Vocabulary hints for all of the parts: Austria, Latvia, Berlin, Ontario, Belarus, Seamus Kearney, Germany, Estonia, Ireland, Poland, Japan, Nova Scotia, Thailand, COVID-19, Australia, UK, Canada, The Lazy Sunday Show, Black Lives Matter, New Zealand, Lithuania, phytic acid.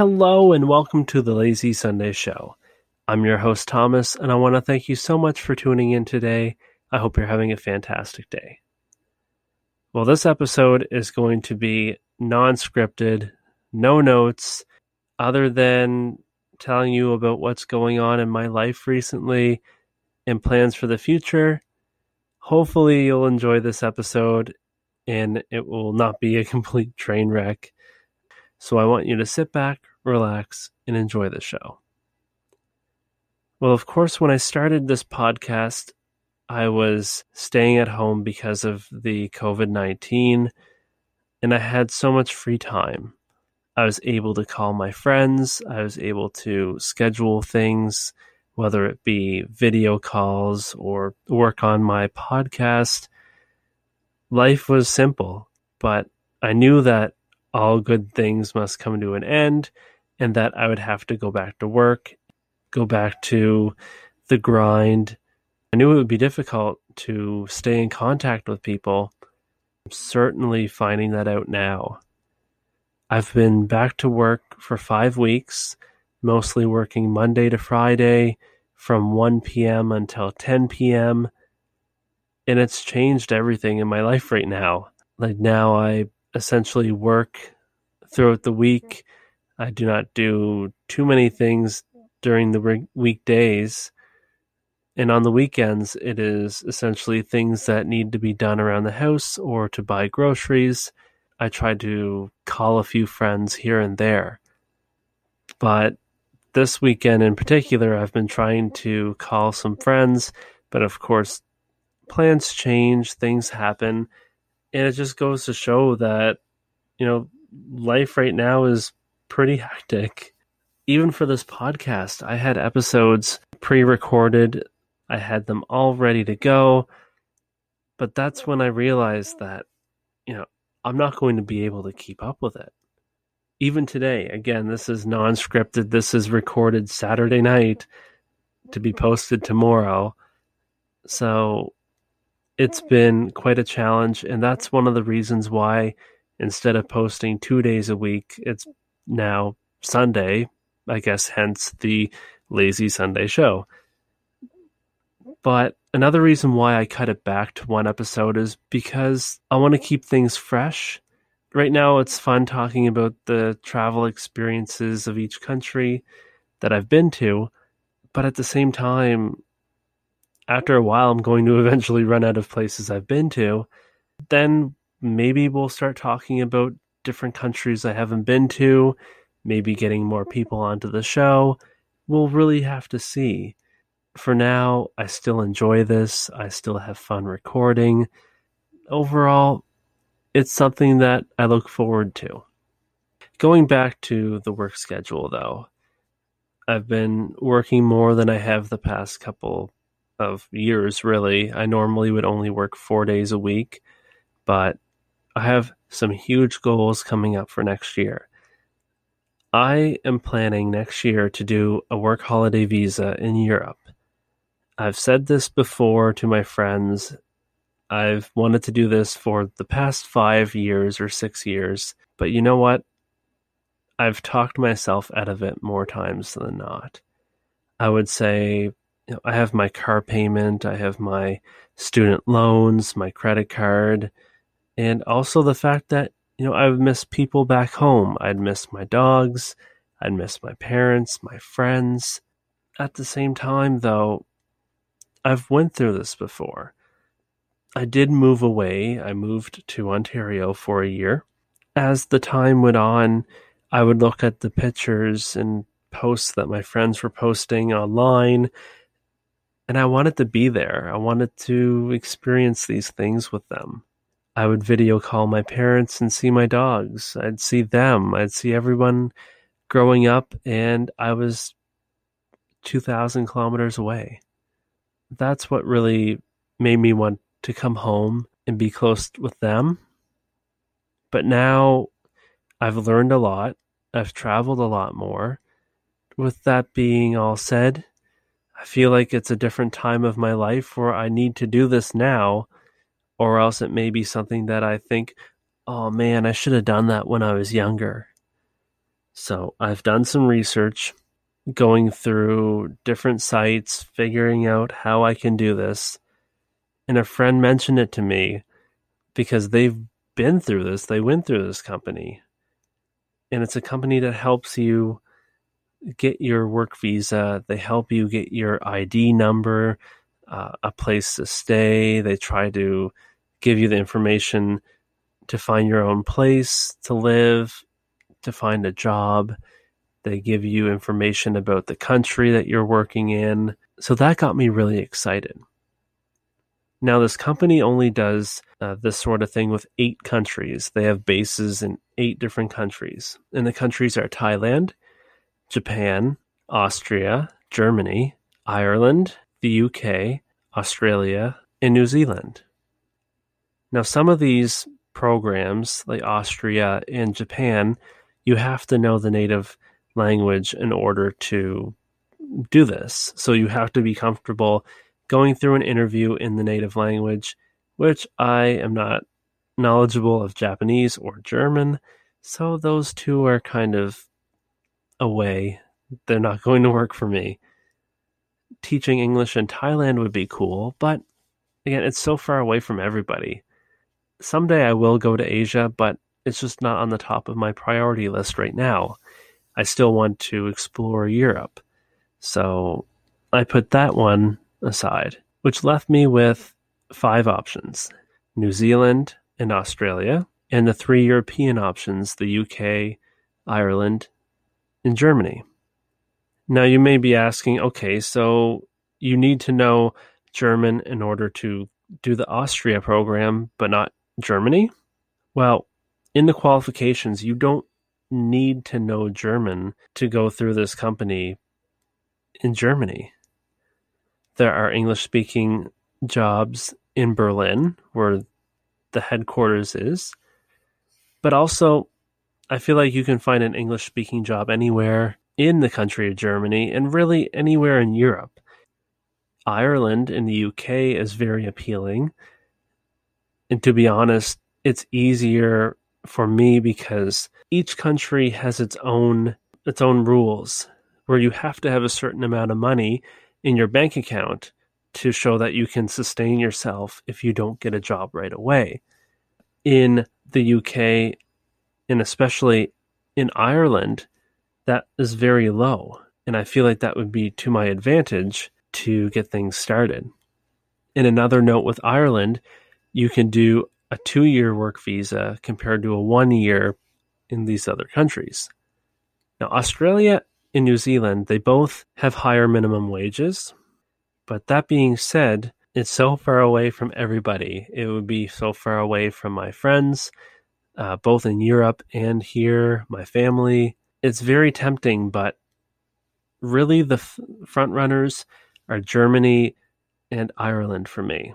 Hello and welcome to The Lazy Sunday Show. I'm your host, Thomas, and I want to thank you so much for tuning in today. I hope you're having a fantastic day. Well, this episode is going to be non-scripted, no notes, other than telling you about what's going on in my life recently and plans for the future. Hopefully, you'll enjoy this episode and it will not be a complete train wreck. So I want you to sit back, relax, and enjoy the show. Well, of course, when I started this podcast, I was staying at home because of the COVID-19, and I had so much free time. I was able to call my friends. I was able to schedule things, whether it be video calls or work on my podcast. Life was simple, but I knew that all good things must come to an end, and that I would have to go back to work, go back to the grind. I knew it would be difficult to stay in contact with people. I'm certainly finding that out now. I've been back to work for 5 weeks, mostly working Monday to Friday from 1 p.m. until 10 p.m., and it's changed everything in my life right now. Like now I essentially work throughout the week. I do not do too many things during the weekdays. And on the weekends, it is essentially things that need to be done around the house or to buy groceries. I try to call a few friends here and there. But this weekend in particular, I've been trying to call some friends. But of course, plans change, things happen. And it just goes to show that, life right now is pretty hectic. Even for this podcast, I had episodes pre-recorded. I had them all ready to go. But that's when I realized that, I'm not going to be able to keep up with it. Even today, again, this is non-scripted. This is recorded Saturday night to be posted tomorrow. So it's been quite a challenge, and that's one of the reasons why instead of posting 2 days a week, it's now Sunday, I guess, hence the Lazy Sunday Show. But another reason why I cut it back to one episode is because I want to keep things fresh. Right now, it's fun talking about the travel experiences of each country that I've been to, but at the same time, after a while, I'm going to eventually run out of places I've been to. Then maybe we'll start talking about different countries I haven't been to, maybe getting more people onto the show. We'll really have to see. For now, I still enjoy this. I still have fun recording. Overall, it's something that I look forward to. Going back to the work schedule, though, I've been working more than I have the past couple of years, really. I normally would only work 4 days a week, but I have some huge goals coming up for next year. I am planning next year to do a work holiday visa in Europe. I've said this before to my friends. I've wanted to do this for the past 5 years or 6 years, but you know what? I've talked myself out of it more times than not. I would say I have my car payment, I have my student loans, my credit card, and also the fact that, I've missed people back home. I'd miss my dogs, I'd miss my parents, my friends. At the same time, though, I've went through this before. I did move away. I moved to Ontario for a year. As the time went on, I would look at the pictures and posts that my friends were posting online, and I wanted to be there. I wanted to experience these things with them. I would video call my parents and see my dogs. I'd see them. I'd see everyone growing up, and I was 2,000 kilometers away. That's what really made me want to come home and be close with them. But now I've learned a lot. I've traveled a lot more. With that being all said, I feel like it's a different time of my life where I need to do this now, or else it may be something that I think, oh man, I should have done that when I was younger. So I've done some research, going through different sites, figuring out how I can do this. And a friend mentioned it to me because they've been through this. They went through this company. And it's a company that helps you get your work visa. They help you get your ID number, a place to stay. They try to give you the information to find your own place to live, to find a job. They give you information about the country that you're working in. So that got me really excited. Now, this company only does this sort of thing with 8 countries. They have bases in 8 different countries. And the countries are Thailand, Japan, Austria, Germany, Ireland, the UK, Australia, and New Zealand. Now, some of these programs, like Austria and Japan, you have to know the native language in order to do this. So you have to be comfortable going through an interview in the native language, which I am not knowledgeable of Japanese or German. So those two are kind of away. They're not going to work for me. Teaching English in Thailand would be cool, but again, it's so far away from everybody. Someday I will go to Asia, but it's just not on the top of my priority list right now. I still want to explore Europe. So I put that one aside, which left me with 5 options: New Zealand and Australia, and the 3 European options, the UK, Ireland, and Germany. Now you may be asking, okay, so you need to know German in order to do the Austria program, but not Germany? Well, in the qualifications, you don't need to know German to go through this company in Germany. There are English-speaking jobs in Berlin, where the headquarters is. But also, I feel like you can find an English-speaking job anywhere in the country of Germany, and really anywhere in Europe. Ireland and the UK is very appealing. And to be honest, it's easier for me because each country has its own rules, where you have to have a certain amount of money in your bank account to show that you can sustain yourself if you don't get a job right away. In the UK, and especially in Ireland, that is very low. And I feel like that would be to my advantage to get things started. And another note with Ireland, you can do a 2-year work visa compared to a 1-year in these other countries. Now, Australia and New Zealand, they both have higher minimum wages. But that being said, it's so far away from everybody. It would be so far away from my friends, both in Europe and here, my family. It's very tempting, but really the front runners are Germany and Ireland for me.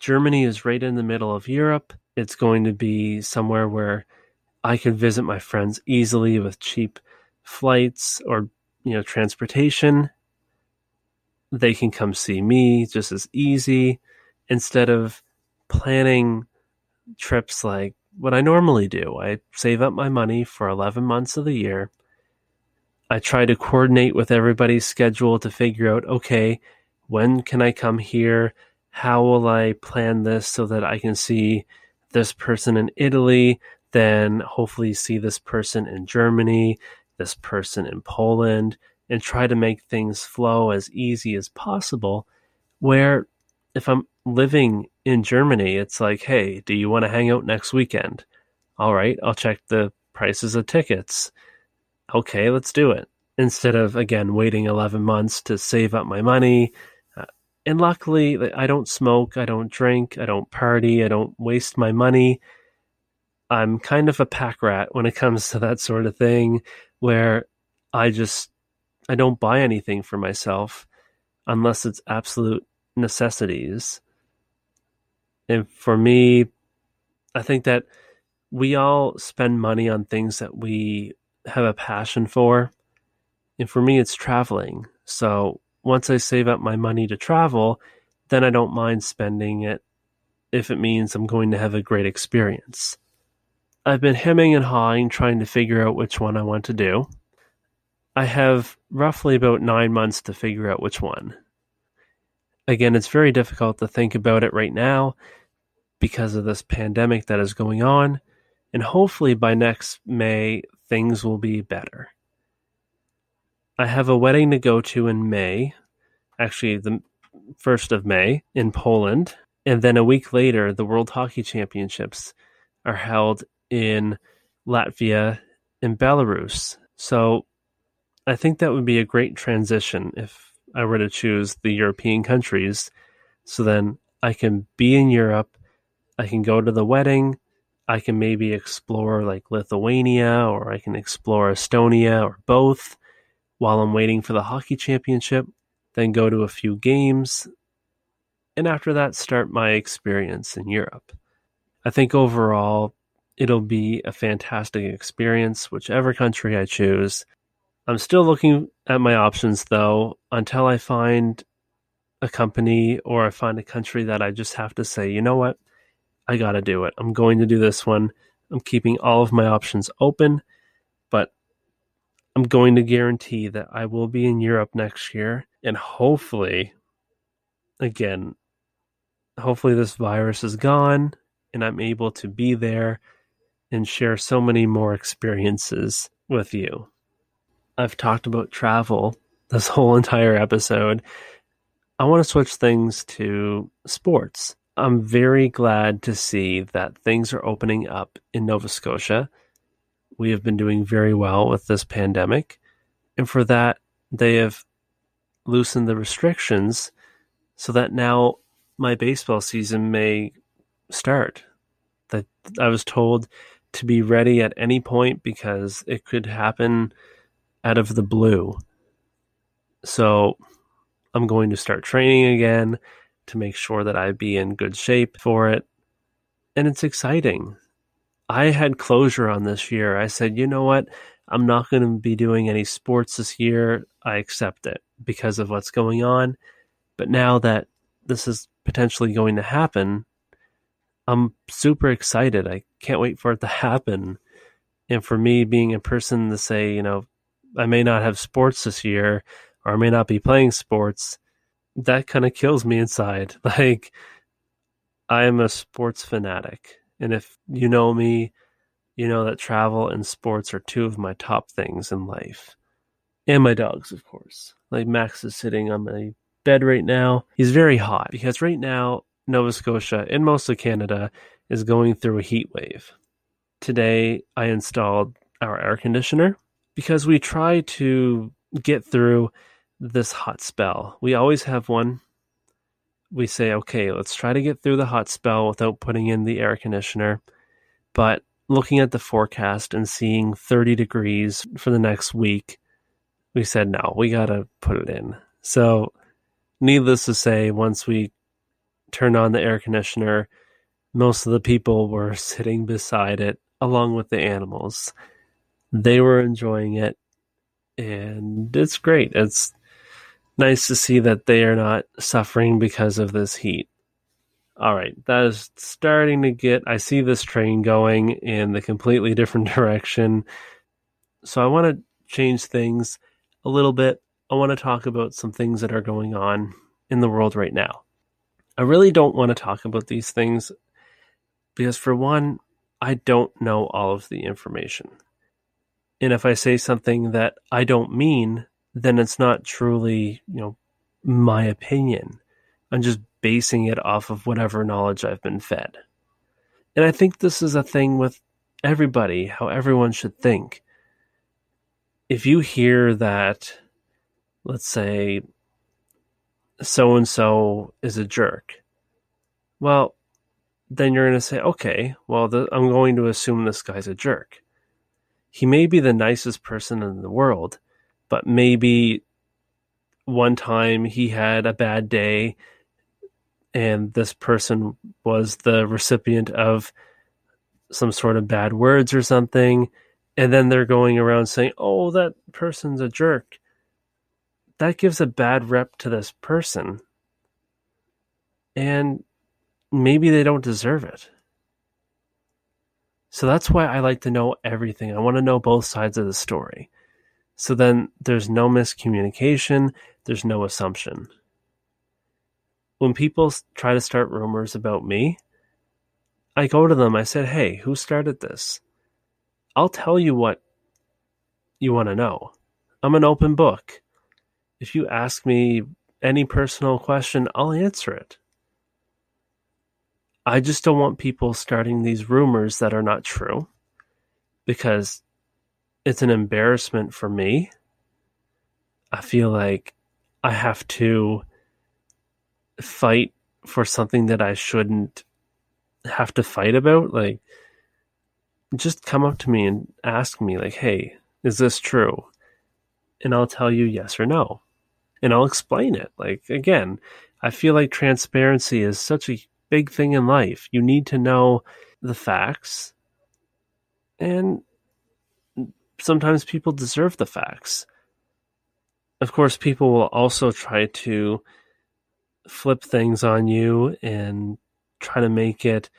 Germany is right in the middle of Europe. It's going to be somewhere where I can visit my friends easily with cheap flights or, transportation. They can come see me just as easy instead of planning trips like what I normally do. I save up my money for 11 months of the year. I try to coordinate with everybody's schedule to figure out, okay, when can I come here? How will I plan this so that I can see this person in Italy, then hopefully see this person in Germany, this person in Poland, and try to make things flow as easy as possible. Where if I'm living in Germany, it's like, hey, do you want to hang out next weekend? All right, I'll check the prices of tickets. Okay, let's do it. Instead of, again, waiting 11 months to save up my money. And luckily, I don't smoke, I don't drink, I don't party, I don't waste my money. I'm kind of a pack rat when it comes to that sort of thing, where I don't buy anything for myself unless it's absolute necessities. And for me, I think that we all spend money on things that we have a passion for. And for me, it's traveling. So once I save up my money to travel, then I don't mind spending it if it means I'm going to have a great experience. I've been hemming and hawing, trying to figure out which one I want to do. I have roughly about 9 months to figure out which one. Again, it's very difficult to think about it right now because of this pandemic that is going on. And hopefully by next May, things will be better. I have a wedding to go to in May, actually the 1st of May in Poland. And then a week later, the World Hockey Championships are held in Latvia and Belarus. So I think that would be a great transition if I were to choose the European countries. So then I can be in Europe, I can go to the wedding, I can maybe explore like Lithuania, or I can explore Estonia, or both while I'm waiting for the hockey championship, then go to a few games, and after that start my experience in Europe. I think overall it'll be a fantastic experience, whichever country I choose. I'm still looking at my options though, until I find a company or I find a country that I just have to say, you know what? I got to do it. I'm going to do this one. I'm keeping all of my options open, but I'm going to guarantee that I will be in Europe next year. And hopefully, again, hopefully this virus is gone and I'm able to be there and share so many more experiences with you. I've talked about travel this whole entire episode. I want to switch things to sports. I'm very glad to see that things are opening up in Nova Scotia. We have been doing very well with this pandemic. And for that, they have loosened the restrictions so that now my baseball season may start. That I was told to be ready at any point because it could happen out of the blue. So I'm going to start training again to make sure that I be in good shape for it. And it's exciting. I had closure on this year. I said, you know what? I'm not going to be doing any sports this year. I accept it because of what's going on. But now that this is potentially going to happen, I'm super excited. I can't wait for it to happen. And for me being a person to say, you know, I may not have sports this year, or I may not be playing sports, that kind of kills me inside. Like, I'm a sports fanatic. And if you know me, you know that travel and sports are two of my top things in life. And my dogs, of course. Like, Max is sitting on my bed right now. He's very hot because right now, Nova Scotia and most of Canada is going through a heat wave. Today, I installed our air conditioner because we try to get through this hot spell. We always have one. We say, okay, let's try to get through the hot spell without putting in the air conditioner. But looking at the forecast and seeing 30 degrees for the next week, we said, no, we got to put it in. So needless to say, once we turned on the air conditioner, most of the people were sitting beside it along with the animals. They were enjoying it. And it's great. It's nice to see that they are not suffering because of this heat. All right, that is starting to get... I see this train going in the completely different direction. So I want to change things a little bit. I want to talk about some things that are going on in the world right now. I really don't want to talk about these things because, for one, I don't know all of the information. And if I say something that I don't mean, then it's not truly, you know, my opinion. I'm just basing it off of whatever knowledge I've been fed. And I think this is a thing with everybody, how everyone should think. If you hear that, let's say, so-and-so is a jerk, well, then you're going to say, okay, well, I'm going to assume this guy's a jerk. He may be the nicest person in the world, but maybe one time he had a bad day and this person was the recipient of some sort of bad words or something. And then they're going around saying, oh, that person's a jerk. That gives a bad rep to this person. And maybe they don't deserve it. So that's why I like to know everything. I want to know both sides of the story. So then there's no miscommunication. There's no assumption. When people try to start rumors about me, I go to them. I said, hey, who started this? I'll tell you what you want to know. I'm an open book. If you ask me any personal question, I'll answer it. I just don't want people starting these rumors that are not true, because it's an embarrassment for me. I feel like I have to fight for something that I shouldn't have to fight about. Like, just come up to me and ask me, like, hey, is this true? And I'll tell you yes or no. And I'll explain it. Like, again, I feel like transparency is such a big thing in life. You need to know the facts. And sometimes people deserve the facts. Of course, people will also try to flip things on you and try to make it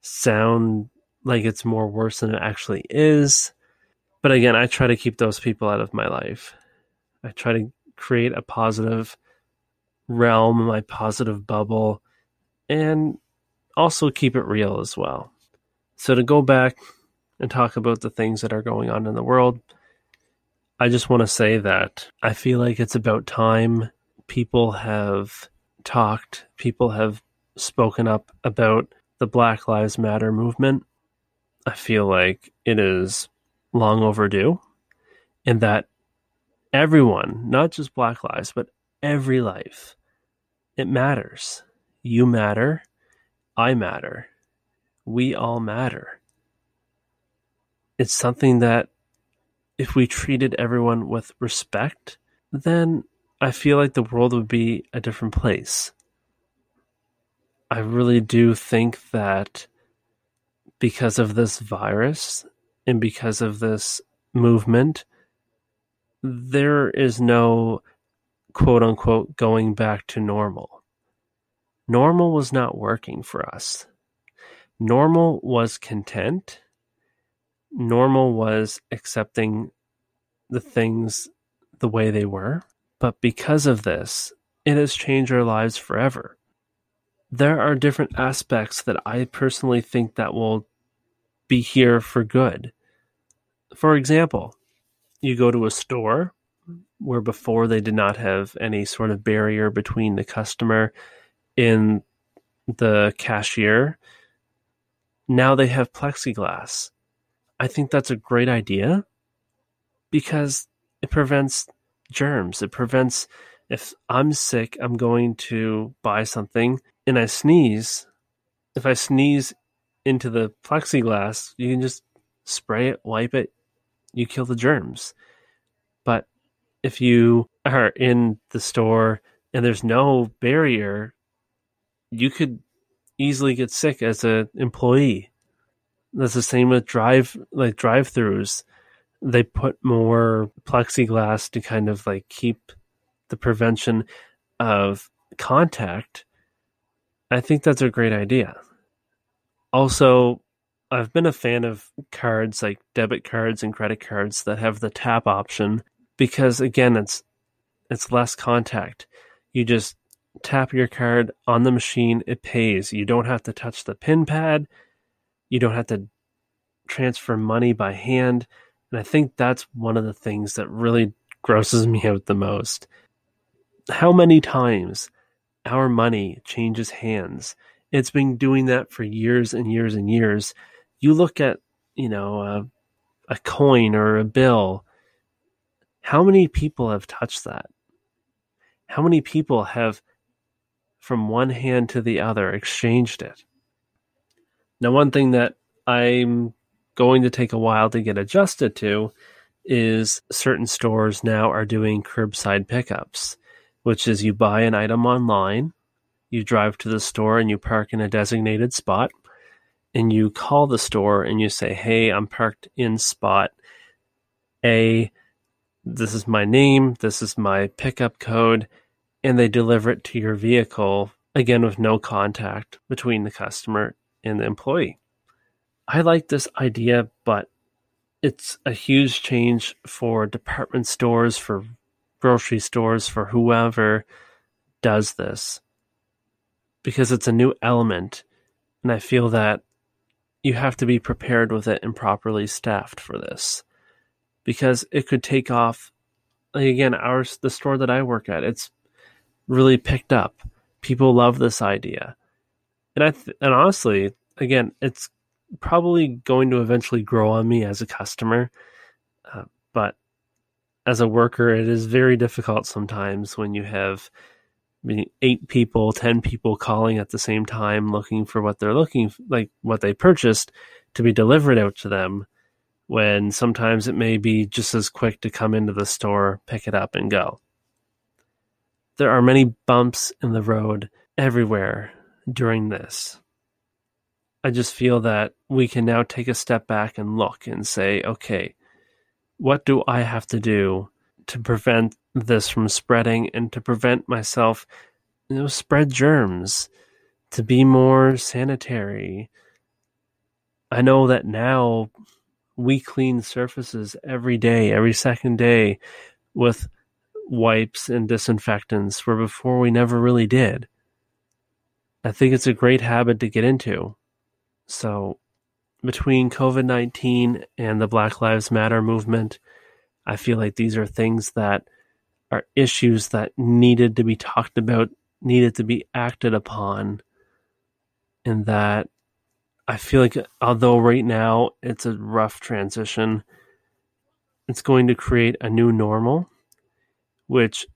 sound like it's more worse than it actually is. But again, I try to keep those people out of my life. I try to create a positive realm, my positive bubble, and also keep it real as well. So to go back and talk about the things that are going on in the world, I just want to say that I feel like it's about time people have talked, people have spoken up about the Black Lives Matter movement. I feel like it is long overdue, and that everyone, not just Black lives, but every life, it matters. You matter. I matter. We all matter. It's something that if we treated everyone with respect, then I feel like the world would be a different place. I really do think that because of this virus and because of this movement, there is no quote-unquote going back to normal. Normal was not working for us. Normal was content. Normal was accepting the things the way they were. But because of this, it has changed our lives forever. There are different aspects that I personally think that will be here for good. For example, you go to a store where before they did not have any sort of barrier between the customer and the cashier. Now they have plexiglass. I think that's a great idea because it prevents germs. It prevents, if I'm sick, I'm going to buy something and I sneeze. If I sneeze into the plexiglass, you can just spray it, wipe it. You kill the germs. But if you are in the store and there's no barrier, you could easily get sick as an employee. That's the same with drive-thrus. They put more plexiglass to kind of like keep the prevention of contact. I think that's a great idea. Also, I've been a fan of cards like debit cards and credit cards that have the tap option because, again, it's less contact. You just tap your card on the machine, it pays. You don't have to touch the pin pad. You don't have to transfer money by hand. And I think that's one of the things that really grosses me out the most. How many times our money changes hands? It's been doing that for years and years and years. You look at, a coin or a bill. How many people have touched that? How many people have, from one hand to the other, exchanged it? Now, one thing that I'm going to take a while to get adjusted to is certain stores now are doing curbside pickups, which is you buy an item online, you drive to the store and you park in a designated spot, and you call the store and you say, hey, I'm parked in spot A. This is my name. This is my pickup code. And they deliver it to your vehicle, again, with no contact between the customer and the employee. I like this idea, but it's a huge change for department stores, for grocery stores, for whoever does this, because it's a new element. And I feel that you have to be prepared with it and properly staffed for this, because it could take off. Like again, the store that I work at, it's really picked up. People love this idea. And and honestly, again, it's probably going to eventually grow on me as a customer. But as a worker, it is very difficult sometimes when you have 8 people, 10 people calling at the same time, looking for what they're looking for, like what they purchased, to be delivered out to them, when sometimes it may be just as quick to come into the store, pick it up, and go. There are many bumps in the road everywhere during this. I just feel that we can now take a step back and look and say, okay, what do I have to do to prevent this from spreading and to prevent myself, spread germs, to be more sanitary? I know that now we clean surfaces every day, every second day, with wipes and disinfectants, where before we never really did. I think it's a great habit to get into. So between COVID-19 and the Black Lives Matter movement, I feel like these are things that are issues that needed to be talked about, needed to be acted upon, and that I feel like, although right now it's a rough transition, it's going to create a new normal, which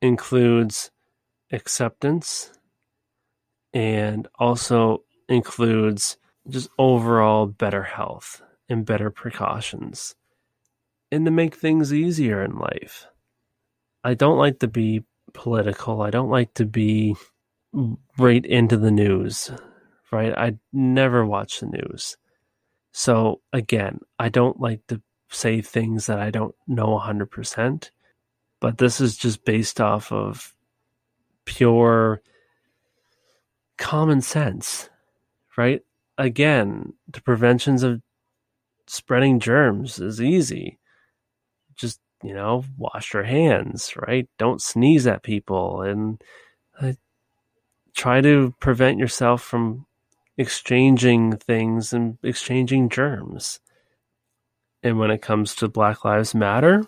includes acceptance and also includes just overall better health and better precautions, and to make things easier in life. I don't like to be political. I don't like to be right into the news, right? I never watch the news. So again, I don't like to say things that I don't know 100%, but this is just based off of pure common sense, right? Again, the preventions of spreading germs is easy. Just, wash your hands, right? Don't sneeze at people, and try to prevent yourself from exchanging things and exchanging germs. And when it comes to Black Lives Matter,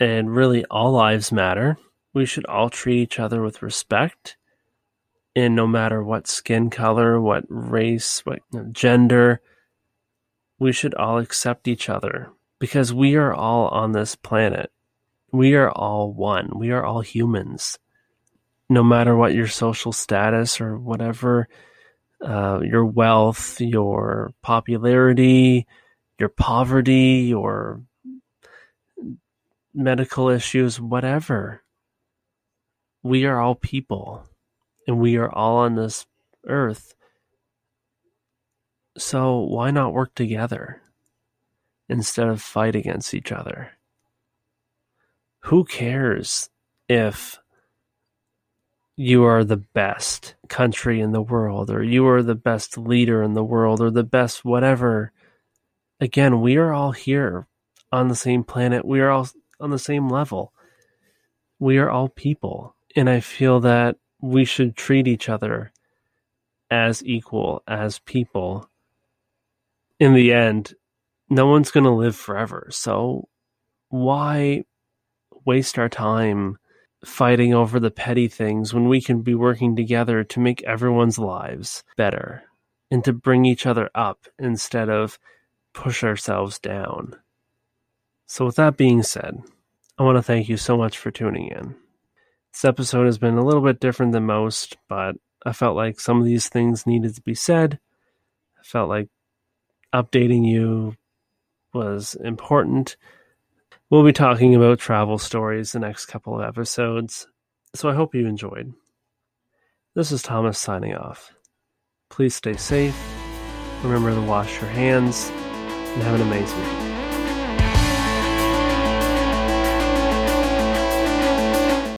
and really all lives matter, we should all treat each other with respect. And no matter what skin color, what race, what gender, we should all accept each other, because we are all on this planet. We are all one. We are all humans. No matter what your social status or whatever, your wealth, your popularity, your poverty, your medical issues, whatever, we are all people. And we are all on this earth. So why not work together instead of fight against each other? Who cares if you are the best country in the world, or you are the best leader in the world, or the best whatever? Again, we are all here on the same planet. We are all on the same level. We are all people. And I feel that we should treat each other as equal, as people. In the end, no one's going to live forever. So why waste our time fighting over the petty things when we can be working together to make everyone's lives better and to bring each other up instead of push ourselves down? So with that being said, I want to thank you so much for tuning in. This episode has been a little bit different than most, but I felt like some of these things needed to be said. I felt like updating you was important. We'll be talking about travel stories the next couple of episodes, so I hope you enjoyed. This is Thomas signing off. Please stay safe, remember to wash your hands, and have an amazing day.